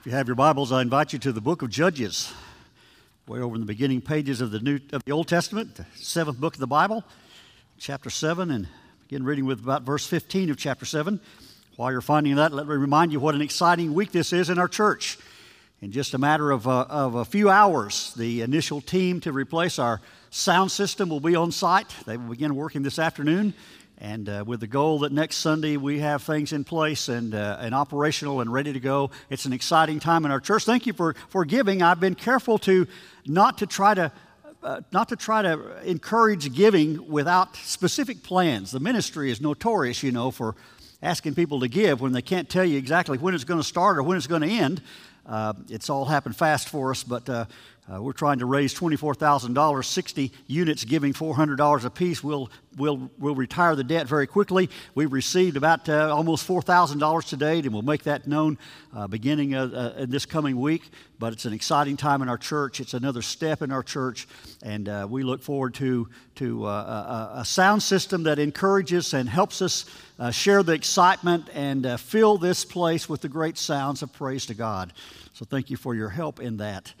If you have your Bibles, I invite you to the book of Judges, way over in the beginning pages of the Old Testament, the seventh book of the Bible, chapter 7, and begin reading with about verse 15 of chapter 7. While you're finding that, let me remind you what an exciting week this is in our church. In just a matter of a few hours, the initial team to replace our sound system will be on site. They will begin working this afternoon, and with the goal that next Sunday we have things in place and operational and ready to go. It's an exciting time in our church. Thank you for giving. I've been careful not to try to encourage giving without specific plans. The ministry is notorious, you know, for asking people to give when they can't tell you exactly when it's going to start or when it's going to end. It's all happened fast for us, but we're trying to raise $24,000, 60 units giving $400 apiece. We'll retire the debt very quickly. We received about almost $4,000 to date, and we'll make that known beginning this coming week. But it's an exciting time in our church. It's another step in our church, and we look forward to a sound system that encourages and helps us share the excitement and fill this place with the great sounds of praise to God. So thank you for your help in that.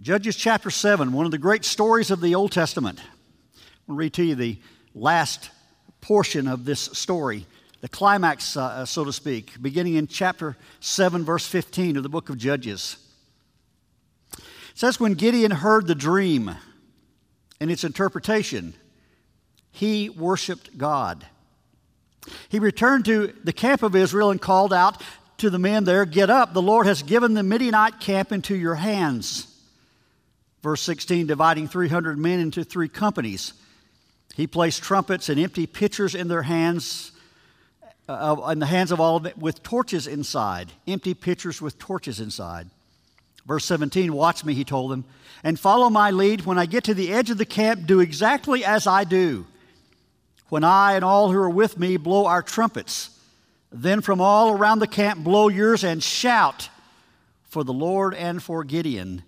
Judges chapter 7, one of the great stories of the Old Testament. I'll read to you the last portion of this story, the climax, so to speak, beginning in chapter 7, verse 15 of the book of Judges. It says, "When Gideon heard the dream and its interpretation, he worshiped God. He returned to the camp of Israel and called out to the men there, 'Get up, the Lord has given the Midianite camp into your hands.'" Verse 16, dividing 300 men into three companies, he placed trumpets and empty pitchers in their hands, in the hands of all of it, with torches inside. Empty pitchers with torches inside. Verse 17, "Watch me," he told them, "and follow my lead. When I get to the edge of the camp, do exactly as I do. When I and all who are with me blow our trumpets, then from all around the camp blow yours and shout for the Lord and for Gideon."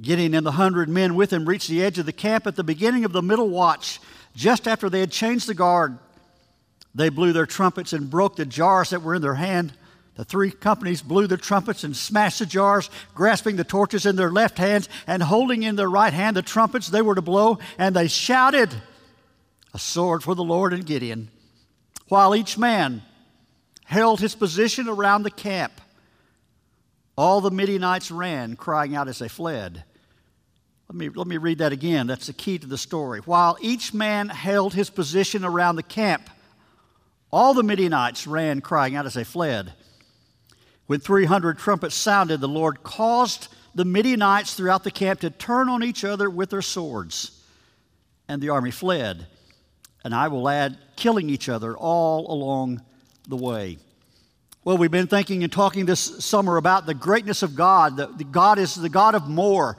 Gideon and the 100 men with him reached the edge of the camp at the beginning of the middle watch, just after they had changed the guard. They blew their trumpets and broke the jars that were in their hand. The three companies blew their trumpets and smashed the jars, grasping the torches in their left hands and holding in their right hand the trumpets they were to blow, and they shouted, "A sword for the Lord and Gideon," while each man held his position around the camp. All the Midianites ran, crying out as they fled. Let me read that again. That's the key to the story. While each man held his position around the camp, all the Midianites ran, crying out as they fled. When 300 trumpets sounded, the Lord caused the Midianites throughout the camp to turn on each other with their swords, and the army fled. And I will add, killing each other all along the way. Well, we've been thinking and talking this summer about the greatness of God. God is the God of more.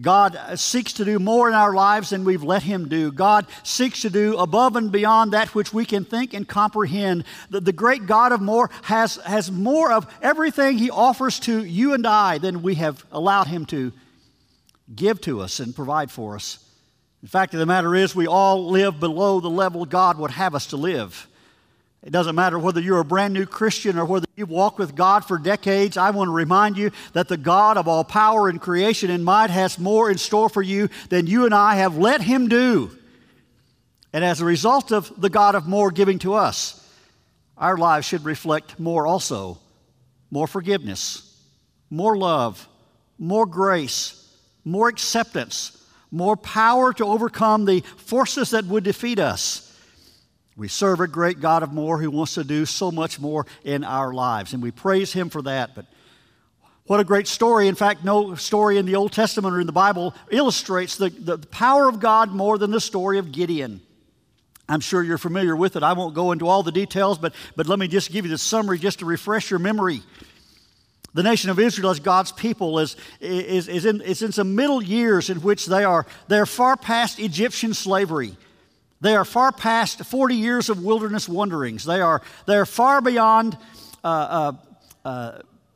God seeks to do more in our lives than we've let Him do. God seeks to do above and beyond that which we can think and comprehend. The great God of more has more of everything He offers to you and I than we have allowed Him to give to us and provide for us. The fact of the matter is, we all live below the level God would have us to live. It doesn't matter whether you're a brand new Christian or whether you've walked with God for decades. I want to remind you that the God of all power and creation and might has more in store for you than you and I have let Him do. And as a result of the God of more giving to us, our lives should reflect more also. More forgiveness, more love, more grace, more acceptance, more power to overcome the forces that would defeat us. We serve a great God of more who wants to do so much more in our lives, and we praise Him for that. But what a great story. In fact, no story in the Old Testament or in the Bible illustrates the power of God more than the story of Gideon. I'm sure you're familiar with it. I won't go into all the details, but let me just give you the summary just to refresh your memory. The nation of Israel, as God's people, is in some middle years in which they are far past Egyptian slavery. They are far past 40 years of wilderness wanderings. They are far beyond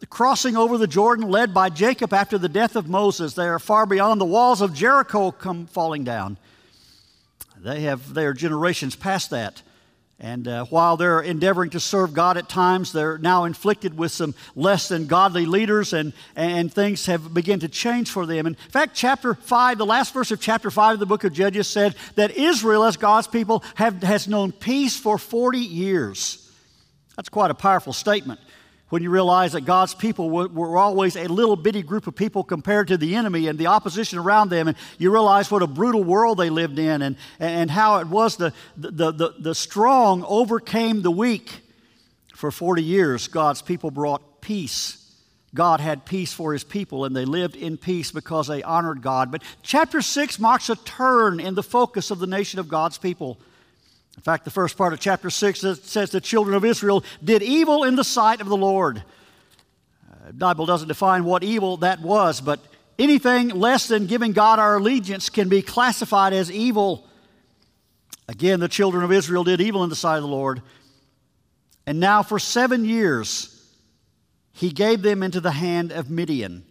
crossing over the Jordan led by Jacob after the death of Moses. They are far beyond the walls of Jericho come falling down. They are generations past that. And while they're endeavoring to serve God at times, they're now inflicted with some less than godly leaders, and things have begun to change for them. And in fact, chapter 5, the last verse of chapter 5 of the book of Judges said that Israel, as God's people, has known peace for 40 years. That's quite a powerful statement when you realize that God's people were always a little bitty group of people compared to the enemy and the opposition around them, and you realize what a brutal world they lived in, and how it was the strong overcame the weak. For 40 years, God's people brought peace. God had peace for His people, and they lived in peace because they honored God. But chapter 6 marks a turn in the focus of the nation of God's people. In fact, the first part of chapter 6 says the children of Israel did evil in the sight of the Lord. The Bible doesn't define what evil that was, but anything less than giving God our allegiance can be classified as evil. Again, the children of Israel did evil in the sight of the Lord. And now for 7 years, He gave them into the hand of Midian.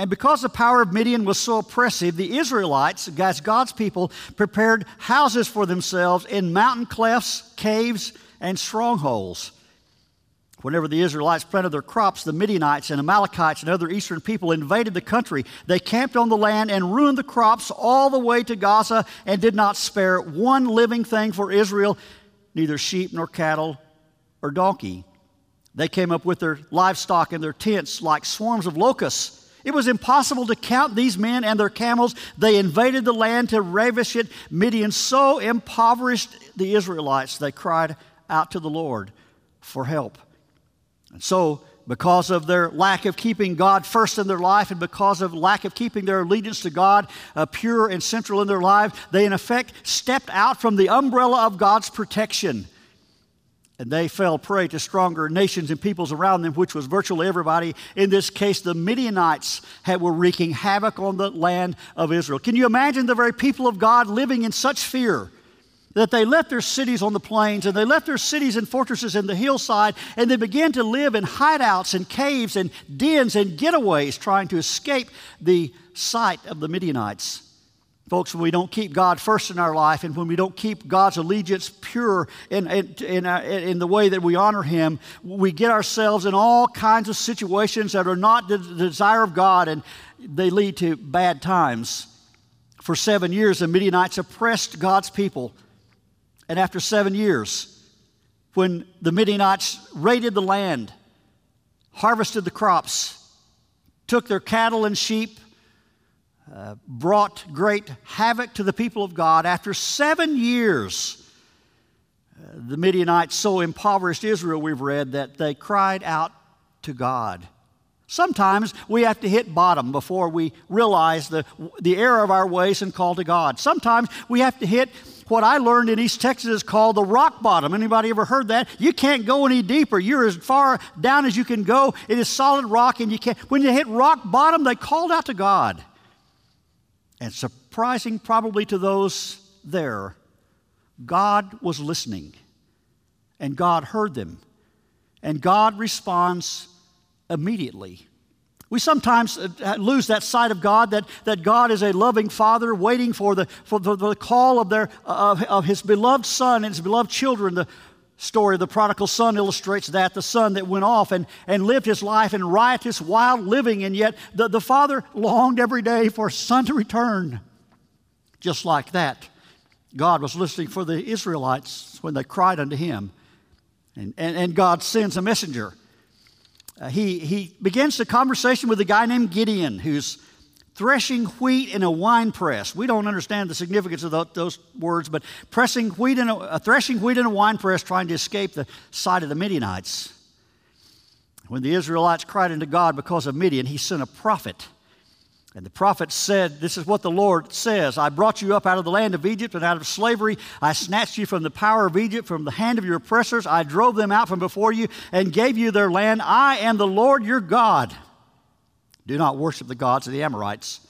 And because the power of Midian was so oppressive, the Israelites, as God's people, prepared houses for themselves in mountain clefts, caves, and strongholds. Whenever the Israelites planted their crops, the Midianites and Amalekites and other eastern people invaded the country. They camped on the land and ruined the crops all the way to Gaza and did not spare one living thing for Israel, neither sheep nor cattle or donkey. They came up with their livestock and their tents like swarms of locusts. It was impossible to count these men and their camels. They invaded the land to ravish it. Midian so impoverished the Israelites, they cried out to the Lord for help. And so, because of their lack of keeping God first in their life and because of lack of keeping their allegiance to God pure and central in their life, they in effect stepped out from the umbrella of God's protection. And they fell prey to stronger nations and peoples around them, which was virtually everybody. In this case, the Midianites were wreaking havoc on the land of Israel. Can you imagine the very people of God living in such fear that they left their cities on the plains, and they left their cities and fortresses in the hillside, and they began to live in hideouts and caves and dens and getaways, trying to escape the sight of the Midianites? Folks, when we don't keep God first in our life and when we don't keep God's allegiance pure in the way that we honor Him, we get ourselves in all kinds of situations that are not the desire of God, and they lead to bad times. For 7 years, the Midianites oppressed God's people. And after 7 years, when the Midianites raided the land, harvested the crops, took their cattle and sheep, brought great havoc to the people of God. After 7 years, the Midianites so impoverished Israel, we've read, that they cried out to God. Sometimes we have to hit bottom before we realize the error of our ways and call to God. Sometimes we have to hit what I learned in East Texas is called the rock bottom. Anybody ever heard that? You can't go any deeper. You're as far down as you can go. It is solid rock, and you can't. When you hit rock bottom, they called out to God. And surprising probably to those there, God was listening, and God heard them, and God responds immediately. We sometimes lose that sight of God, that God is a loving Father waiting for the call of His beloved Son and His beloved children. The story of the prodigal son illustrates that, the son that went off and lived his life in riotous, wild living, and yet the father longed every day for his son to return. Just like that, God was listening for the Israelites when they cried unto Him, and God sends a messenger. He begins the conversation with a guy named Gideon, who's threshing wheat in a wine press. We don't understand the significance of those words, but threshing wheat in a wine press, trying to escape the sight of the Midianites. When the Israelites cried unto God because of Midian, He sent a prophet. And the prophet said, this is what the Lord says, I brought you up out of the land of Egypt and out of slavery. I snatched you from the power of Egypt, from the hand of your oppressors. I drove them out from before you and gave you their land. I am the Lord your God. Do not worship the gods of the Amorites,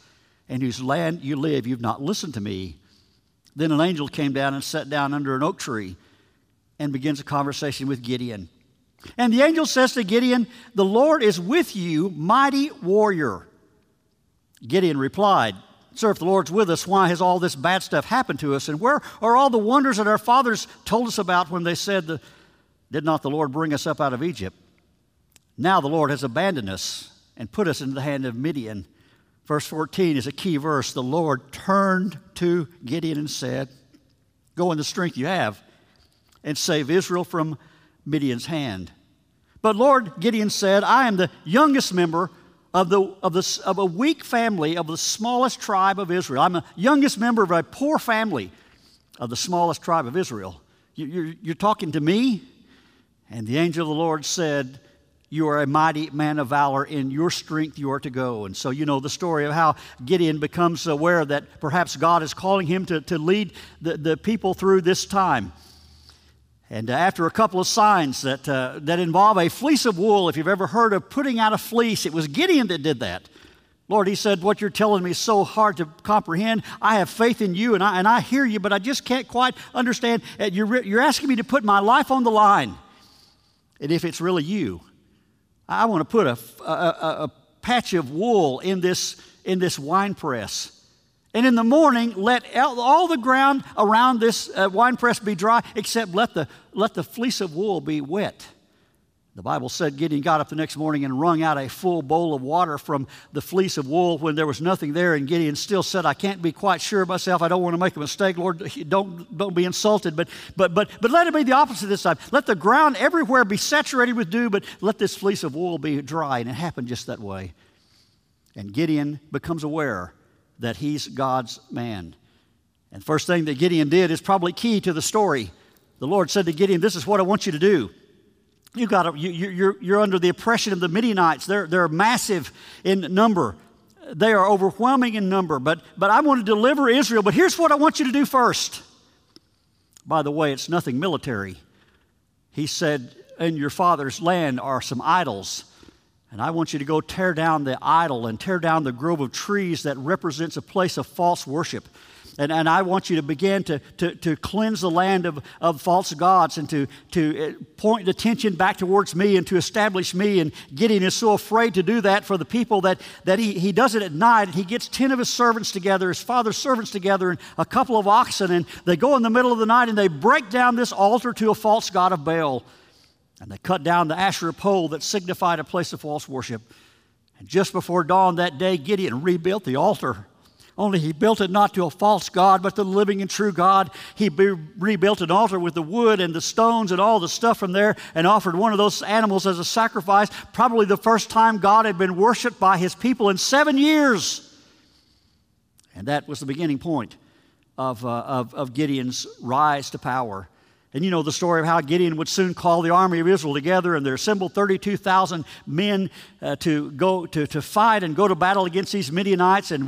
in whose land you live. You've not listened to me. Then an angel came down and sat down under an oak tree and begins a conversation with Gideon. And the angel says to Gideon, the Lord is with you, mighty warrior. Gideon replied, Sir, if the Lord's with us, why has all this bad stuff happened to us? And where are all the wonders that our fathers told us about when they said, did not the Lord bring us up out of Egypt? Now the Lord has abandoned us and put us into the hand of Midian. Verse 14 is a key verse. The Lord turned to Gideon and said, go in the strength you have and save Israel from Midian's hand. But Lord, Gideon said, I am the youngest member of a weak family of the smallest tribe of Israel. I'm the youngest member of a poor family of the smallest tribe of Israel. You're talking to me? And the angel of the Lord said, you are a mighty man of valor. In your strength you are to go. And so you know the story of how Gideon becomes aware that perhaps God is calling him to lead the people through this time. And after a couple of signs that involve a fleece of wool, if you've ever heard of putting out a fleece, it was Gideon that did that. Lord, he said, what you're telling me is so hard to comprehend. I have faith in you, and I hear you, but I just can't quite understand. You're asking me to put my life on the line. And if it's really you, I want to put a patch of wool in this wine press. And in the morning, let all the ground around this wine press be dry, except let the fleece of wool be wet. The Bible said Gideon got up the next morning and wrung out a full bowl of water from the fleece of wool when there was nothing there. And Gideon still said, I can't be quite sure of myself. I don't want to make a mistake. Lord, don't be insulted. But let it be the opposite this time. Let the ground everywhere be saturated with dew, but let this fleece of wool be dry. And it happened just that way. And Gideon becomes aware that he's God's man. And first thing that Gideon did is probably key to the story. The Lord said to Gideon, this is what I want you to do. You're under the oppression of the Midianites. They're massive in number. They are overwhelming in number. But I want to deliver Israel. But here's what I want you to do first. By the way, it's nothing military. He said, in your father's land are some idols. And I want you to go tear down the idol and tear down the grove of trees that represents a place of false worship. And I want you to begin to cleanse the land of false gods and to point attention back towards me and to establish me. And Gideon is so afraid to do that for the people that he does it at night. And he gets 10 of his servants together, his father's servants together, and a couple of oxen. And they go in the middle of the night and they break down this altar to a false god of Baal. And they cut down the Asherah pole that signified a place of false worship. And just before dawn that day, Gideon rebuilt the altar. Only he built it not to a false god, but to the living and true God. He rebuilt an altar with the wood and the stones and all the stuff from there and offered one of those animals as a sacrifice. Probably the first time God had been worshipped by his people in 7 years. And that was the beginning point of Gideon's rise to power. And you know the story of how Gideon would soon call the army of Israel together and they assembled 32,000 men to go to fight and go to battle against these Midianites. And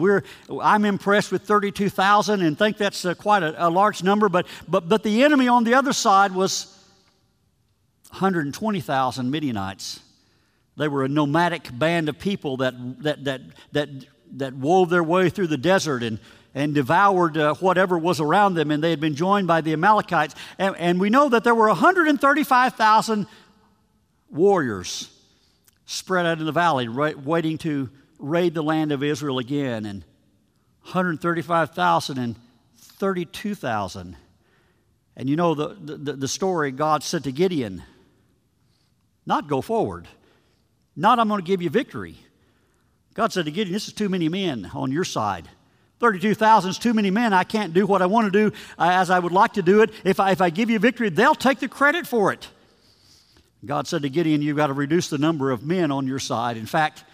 I'm impressed with 32,000 and think that's quite a large number. But the enemy on the other side was 120,000 Midianites. They were a nomadic band of people that wove their way through the desert and devoured whatever was around them, and they had been joined by the Amalekites. And we know that there were 135,000 warriors spread out in the valley, waiting to raid the land of Israel again, and 135,000 and 32,000. And you know the story God said to Gideon, not go forward, not I'm going to give you victory. God said to Gideon, this is too many men on your side. 32,000 is too many men. I can't do what I want to do as I would like to do it. If I give you victory, they'll take the credit for it. God said to Gideon, you've got to reduce the number of men on your side. In fact,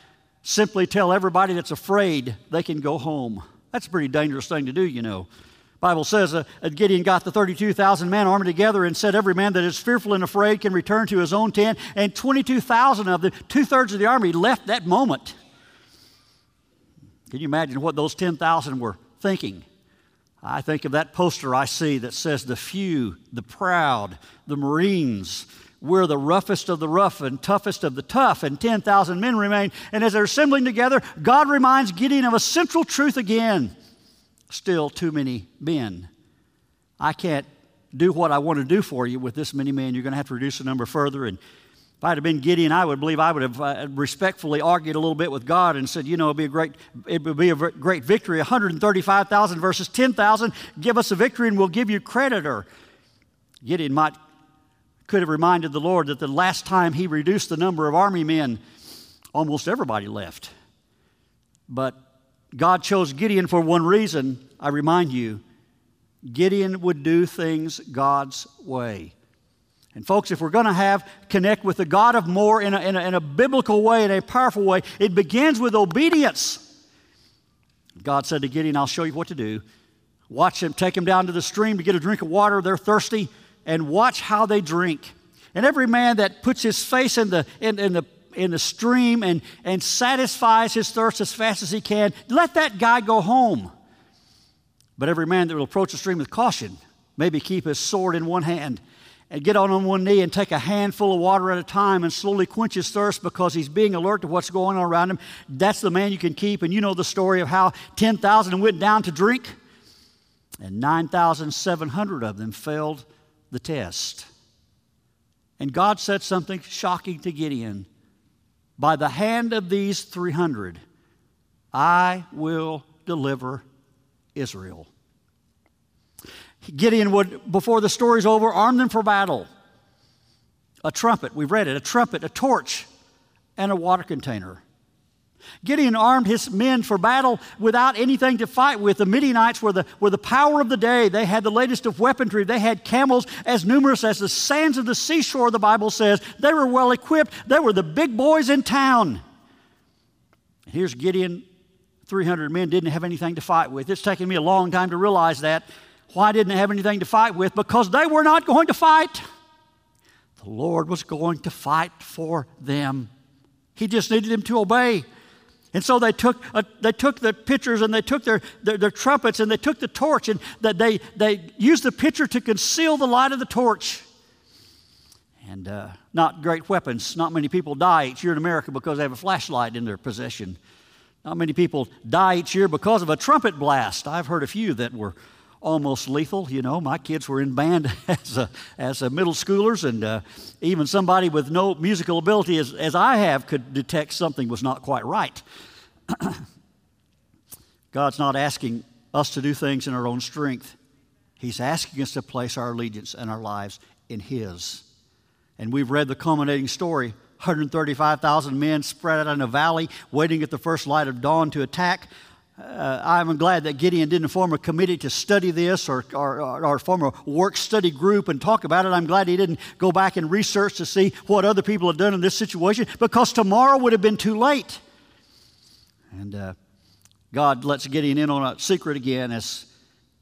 simply tell everybody that's afraid they can go home. That's a pretty dangerous thing to do, you know. The Bible says that Gideon got the 32,000-man army together and said every man that is fearful and afraid can return to his own tent. And 22,000 of them, two-thirds of the army, left that moment. Can you imagine what those 10,000 were thinking? I think of that poster I see that says the few, the proud, the Marines. We're the roughest of the rough and toughest of the tough, and 10,000 men remain. And as they're assembling together, God reminds Gideon of a central truth again. Still too many men. I can't do what I want to do for you with this many men. You're going to have to reduce the number further. And If I had been Gideon, I would believe I would have respectfully argued a little bit with God and said, you know, it would be a great victory, 135,000 versus 10,000. Give us a victory and we'll give you credit. Or Gideon could have reminded the Lord that the last time he reduced the number of army men, almost everybody left. But God chose Gideon for one reason. I remind you, Gideon would do things God's way. And folks, if we're going to connect with the God of more in a biblical way, in a powerful way, it begins with obedience. God said to Gideon, I'll show you what to do. Watch him, take him down to the stream to get a drink of water. They're thirsty, and watch how they drink. And every man that puts his face in the stream and satisfies his thirst as fast as he can, let that guy go home. But every man that will approach the stream with caution, maybe keep his sword in one hand, and get on one knee and take a handful of water at a time and slowly quench his thirst because he's being alert to what's going on around him. That's the man you can keep. And you know the story of how 10,000 went down to drink and 9,700 of them failed the test. And God said something shocking to Gideon. By the hand of these 300, I will deliver Israel. Gideon would, before the story's over, arm them for battle. A trumpet, we've read it, a trumpet, a torch, and a water container. Gideon armed his men for battle without anything to fight with. The Midianites were the power of the day. They had the latest of weaponry. They had camels as numerous as the sands of the seashore, the Bible says. They were well equipped. They were the big boys in town. Here's Gideon, 300 men didn't have anything to fight with. It's taken me a long time to realize that. Why didn't they have anything to fight with? Because they were not going to fight. The Lord was going to fight for them. He just needed them to obey. And so they took the pitchers and they took their trumpets and they took the torch and they used the pitcher to conceal the light of the torch. And not great weapons. Not many people die each year in America because they have a flashlight in their possession. Not many people die each year because of a trumpet blast. I've heard a few that were almost lethal. You know, my kids were in band as middle schoolers, and even somebody with no musical ability as I have could detect something was not quite right. God's not asking us to do things in our own strength. He's asking us to place our allegiance and our lives in His. And we've read the culminating story, 135,000 men spread out in a valley waiting at the first light of dawn to attack. I'm glad that Gideon didn't form a committee to study this or form a work-study group and talk about it. I'm glad he didn't go back and research to see what other people had done in this situation, because tomorrow would have been too late. And God lets Gideon in on a secret again as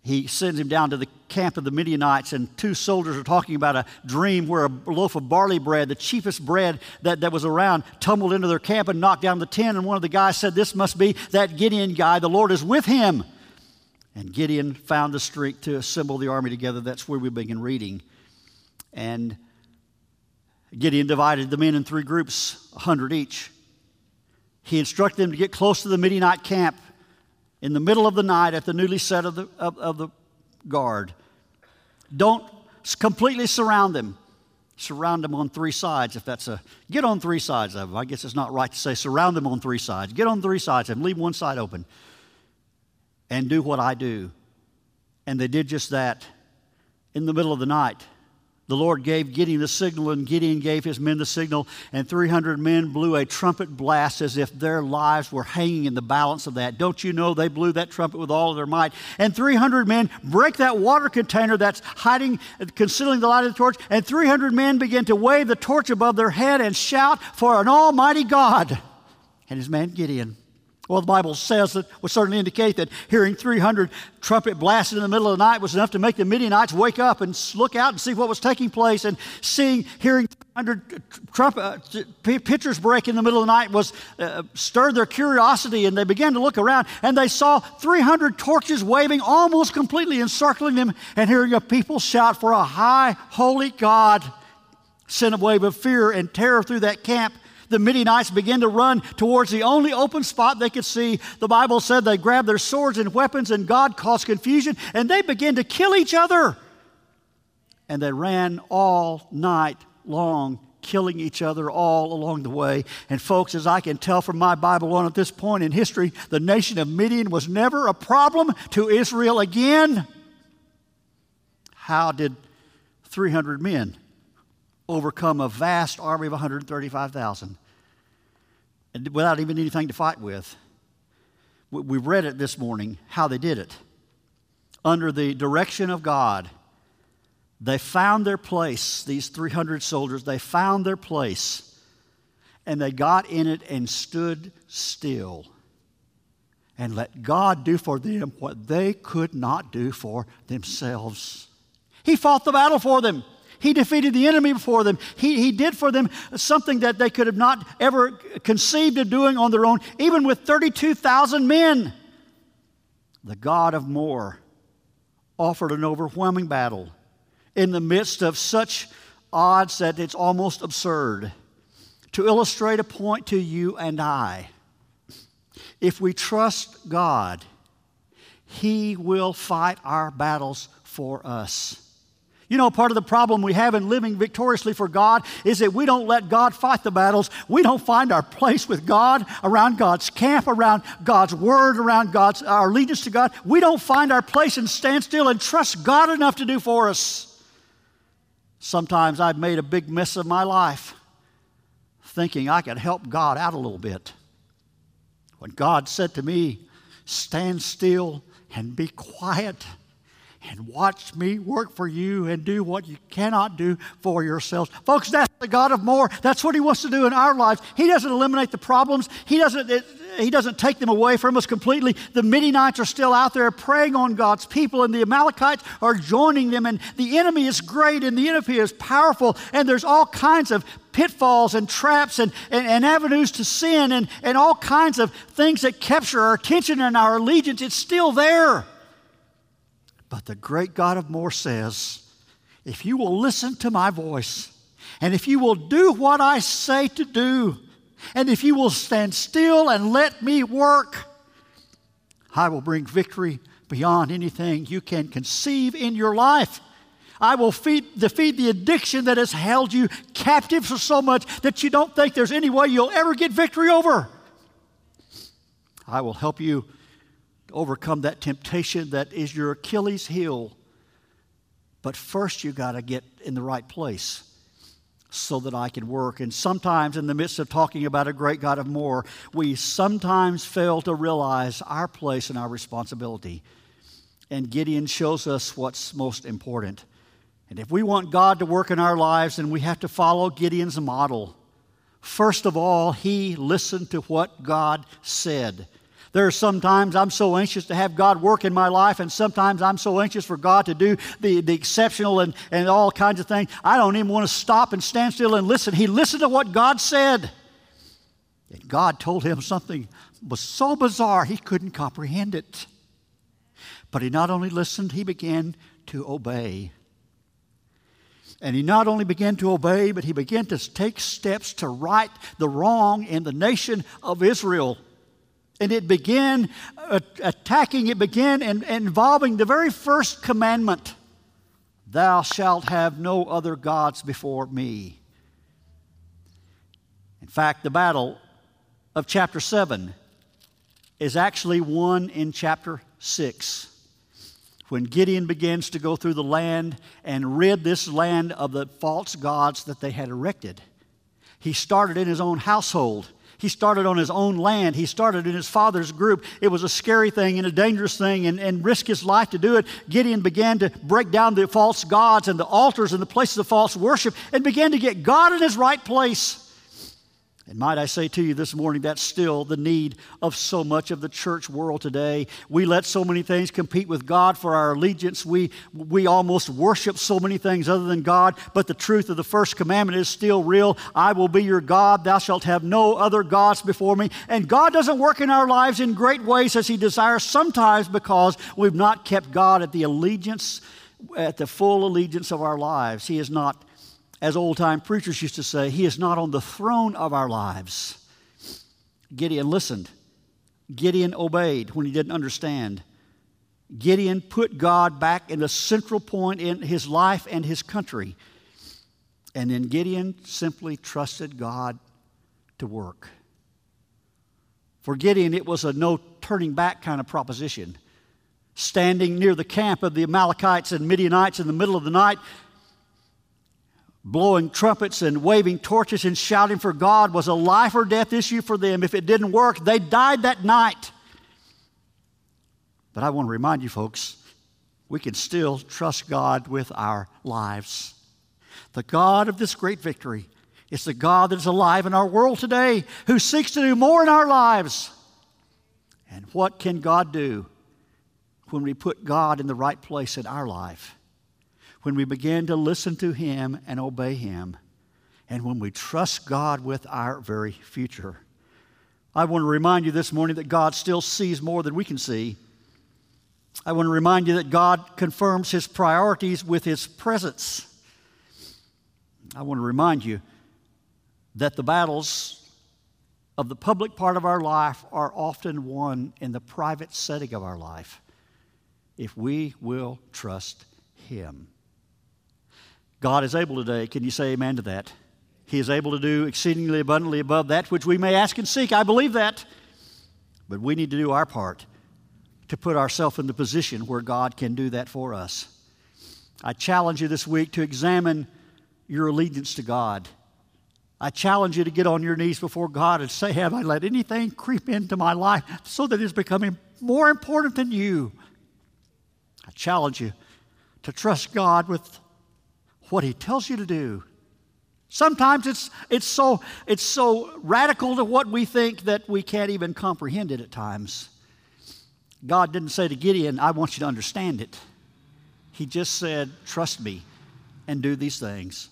He sends him down to the camp of the Midianites, and two soldiers are talking about a dream where a loaf of barley bread, the cheapest bread that was around, tumbled into their camp and knocked down the tent. And one of the guys said, this must be that Gideon guy. The Lord is with him. And Gideon found the strength to assemble the army together. That's where we begin reading. And Gideon divided the men in three groups, 100 each. He instructed them to get close to the Midianite camp in the middle of the night at the newly set of the guard. Don't completely surround them. Surround them on three sides if that's get on three sides of them. I guess it's not right to say surround them on three sides. Get on three sides of them. Leave one side open. And do what I do. And they did just that. In the middle of the night, the Lord gave Gideon the signal, and Gideon gave his men the signal, and 300 men blew a trumpet blast as if their lives were hanging in the balance of that. Don't you know they blew that trumpet with all of their might? And 300 men break that water container that's concealing the light of the torch, and 300 men begin to wave the torch above their head and shout for an almighty God and his man Gideon. Well, the Bible says that would certainly indicate that hearing 300 trumpet blasts in the middle of the night was enough to make the Midianites wake up and look out and see what was taking place. And hearing 300 pitchers break in the middle of the night stirred their curiosity, and they began to look around, and they saw 300 torches waving almost completely encircling them, and hearing a people shout for a high, holy God sent a wave of fear and terror through that camp. The Midianites began to run towards the only open spot they could see. The Bible said they grabbed their swords and weapons, and God caused confusion, and they began to kill each other. And they ran all night long killing each other all along the way. And folks, as I can tell from my Bible on at this point in history, the nation of Midian was never a problem to Israel again. How did 300 men overcome a vast army of 135,000 without even anything to fight with? We read it this morning, how they did it. Under the direction of God, they found their place, these 300 soldiers. They found their place, and they got in it and stood still and let God do for them what they could not do for themselves. He fought the battle for them. He defeated the enemy before them. He did for them something that they could have not ever conceived of doing on their own, even with 32,000 men. The God of more offered an overwhelming battle in the midst of such odds that it's almost absurd. To illustrate a point to you and I, if we trust God, He will fight our battles for us. You know, part of the problem we have in living victoriously for God is that we don't let God fight the battles. We don't find our place with God, around God's camp, around God's Word, around our allegiance to God. We don't find our place and stand still and trust God enough to do for us. Sometimes I've made a big mess of my life thinking I could help God out a little bit, when God said to me, "Stand still and be quiet, and watch me work for you and do what you cannot do for yourselves." Folks, that's the God of more. That's what He wants to do in our lives. He doesn't eliminate the problems. He doesn't take them away from us completely. The Midianites are still out there preying on God's people, and the Amalekites are joining them, and the enemy is great, and the enemy is powerful, and there's all kinds of pitfalls and traps and avenues to sin and all kinds of things that capture our attention and our allegiance. It's still there. But the great God of more says, if you will listen to my voice, and if you will do what I say to do, and if you will stand still and let me work, I will bring victory beyond anything you can conceive in your life. I will defeat the addiction that has held you captive for so much that you don't think there's any way you'll ever get victory over. I will help you overcome that temptation that is your Achilles heel. But first you got to get in the right place so that I can work. And sometimes in the midst of talking about a great God of more, we sometimes fail to realize our place and our responsibility. And Gideon shows us what's most important. And if we want God to work in our lives, then we have to follow Gideon's model. First of all, he listened to what God said. There are sometimes I'm so anxious to have God work in my life, and sometimes I'm so anxious for God to do the exceptional and all kinds of things. I don't even want to stop and stand still and listen. He listened to what God said. And God told him something was so bizarre he couldn't comprehend it. But he not only listened, he began to obey. And he not only began to obey, but he began to take steps to right the wrong in the nation of Israel. And it began attacking, it began involving the very first commandment, "Thou shalt have no other gods before me." In fact, the battle of chapter 7 is actually won in chapter 6, when Gideon begins to go through the land and rid this land of the false gods that they had erected. He started in his own household. He started on his own land. He started in his father's group. It was a scary thing and a dangerous thing, and risk his life to do it. Gideon began to break down the false gods and the altars and the places of false worship and began to get God in His right place. And might I say to you this morning, that's still the need of so much of the church world today. We let so many things compete with God for our allegiance. We almost worship so many things other than God, but the truth of the first commandment is still real. I will be your God. Thou shalt have no other gods before me. And God doesn't work in our lives in great ways as He desires, sometimes because we've not kept God at the allegiance, at the full allegiance of our lives. He is not, as old-time preachers used to say, He is not on the throne of our lives. Gideon listened. Gideon obeyed when he didn't understand. Gideon put God back in the central point in his life and his country. And then Gideon simply trusted God to work. For Gideon, it was a no turning back kind of proposition. Standing near the camp of the Amalekites and Midianites in the middle of the night, blowing trumpets and waving torches and shouting for God was a life or death issue for them. If it didn't work, they died that night. But I want to remind you folks, we can still trust God with our lives. The God of this great victory is the God that is alive in our world today, who seeks to do more in our lives. And what can God do when we put God in the right place in our life? When we begin to listen to Him and obey Him, and when we trust God with our very future. I want to remind you this morning that God still sees more than we can see. I want to remind you that God confirms His priorities with His presence. I want to remind you that the battles of the public part of our life are often won in the private setting of our life if we will trust Him. God is able today. Can you say amen to that? He is able to do exceedingly abundantly above that which we may ask and seek. I believe that. But we need to do our part to put ourselves in the position where God can do that for us. I challenge you this week to examine your allegiance to God. I challenge you to get on your knees before God and say, have I let anything creep into my life so that it's becoming more important than you? I challenge you to trust God with what He tells you to do. Sometimes it's so radical to what we think that we can't even comprehend it at times. God didn't say to Gideon, I want you to understand it. He just said, trust me and do these things.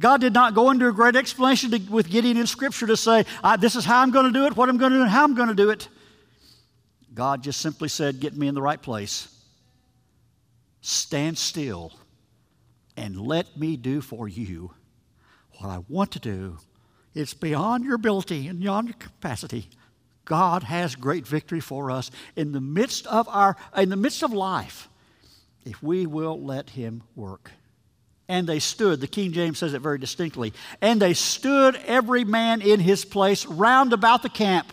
God did not go into a great explanation with Gideon in Scripture to say, this is how I'm going to do it, what I'm going to do, and how I'm going to do it. God just simply said, get me in the right place. Stand still. And let me do for you what I want to do. It's beyond your ability and beyond your capacity. God has great victory for us in the midst of life, if we will let Him work. And they stood. The King James says it very distinctly. And they stood every man in his place round about the camp.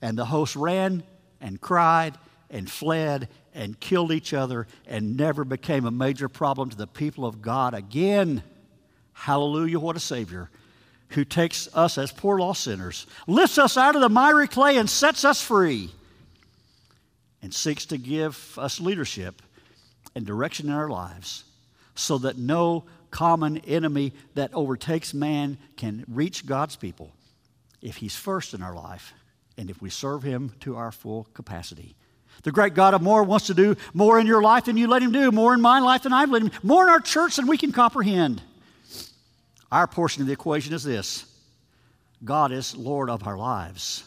And the host ran and cried and fled and killed each other, and never became a major problem to the people of God again. Hallelujah, what a Savior who takes us as poor lost sinners, lifts us out of the miry clay and sets us free, and seeks to give us leadership and direction in our lives so that no common enemy that overtakes man can reach God's people if He's first in our life and if we serve Him to our full capacity. The great God of more wants to do more in your life than you let Him do, more in my life than I've let Him do, more in our church than we can comprehend. Our portion of the equation is this: God is Lord of our lives.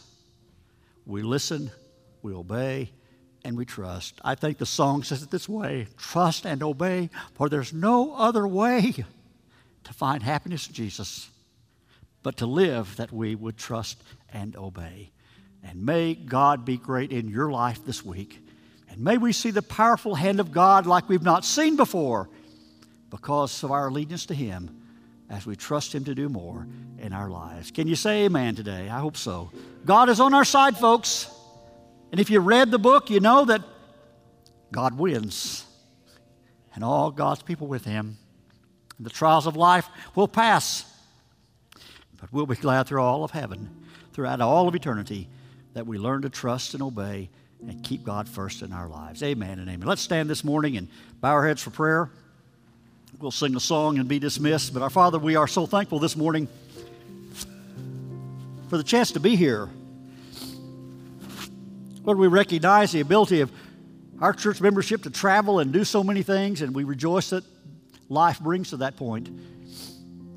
We listen, we obey, and we trust. I think the song says it this way: trust and obey, for there's no other way to find happiness in Jesus but to live that we would trust and obey. And may God be great in your life this week. And may we see the powerful hand of God like we've not seen before because of our allegiance to Him as we trust Him to do more in our lives. Can you say amen today? I hope so. God is on our side, folks. And if you read the book, you know that God wins. And all God's people with Him. And the trials of life will pass. But we'll be glad through all of heaven, throughout all of eternity, that we learn to trust and obey and keep God first in our lives. Amen and amen. Let's stand this morning and bow our heads for prayer. We'll sing a song and be dismissed. But our Father, we are so thankful this morning for the chance to be here. Lord, we recognize the ability of our church membership to travel and do so many things, and we rejoice that life brings to that point.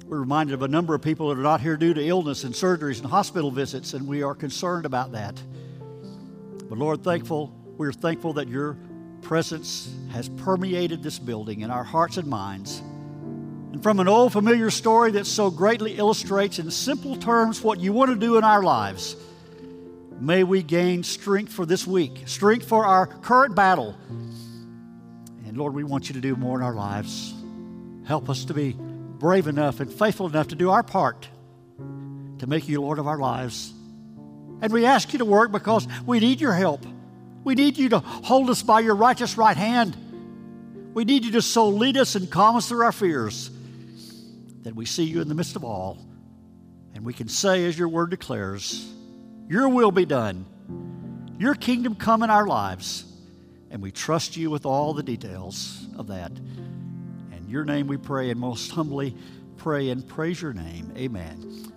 We're reminded of a number of people that are not here due to illness and surgeries and hospital visits, and we are concerned about that. But Lord, we're thankful that your presence has permeated this building in our hearts and minds. And from an old familiar story that so greatly illustrates in simple terms what you want to do in our lives, may we gain strength for this week, strength for our current battle. And Lord, we want you to do more in our lives. Help us to be brave enough and faithful enough to do our part to make you Lord of our lives. And we ask you to work because we need your help. We need you to hold us by your righteous right hand. We need you to so lead us and calm us through our fears that we see you in the midst of all. And we can say, as your word declares, your will be done, your kingdom come in our lives. And we trust you with all the details of that. In your name we pray and most humbly pray and praise your name. Amen.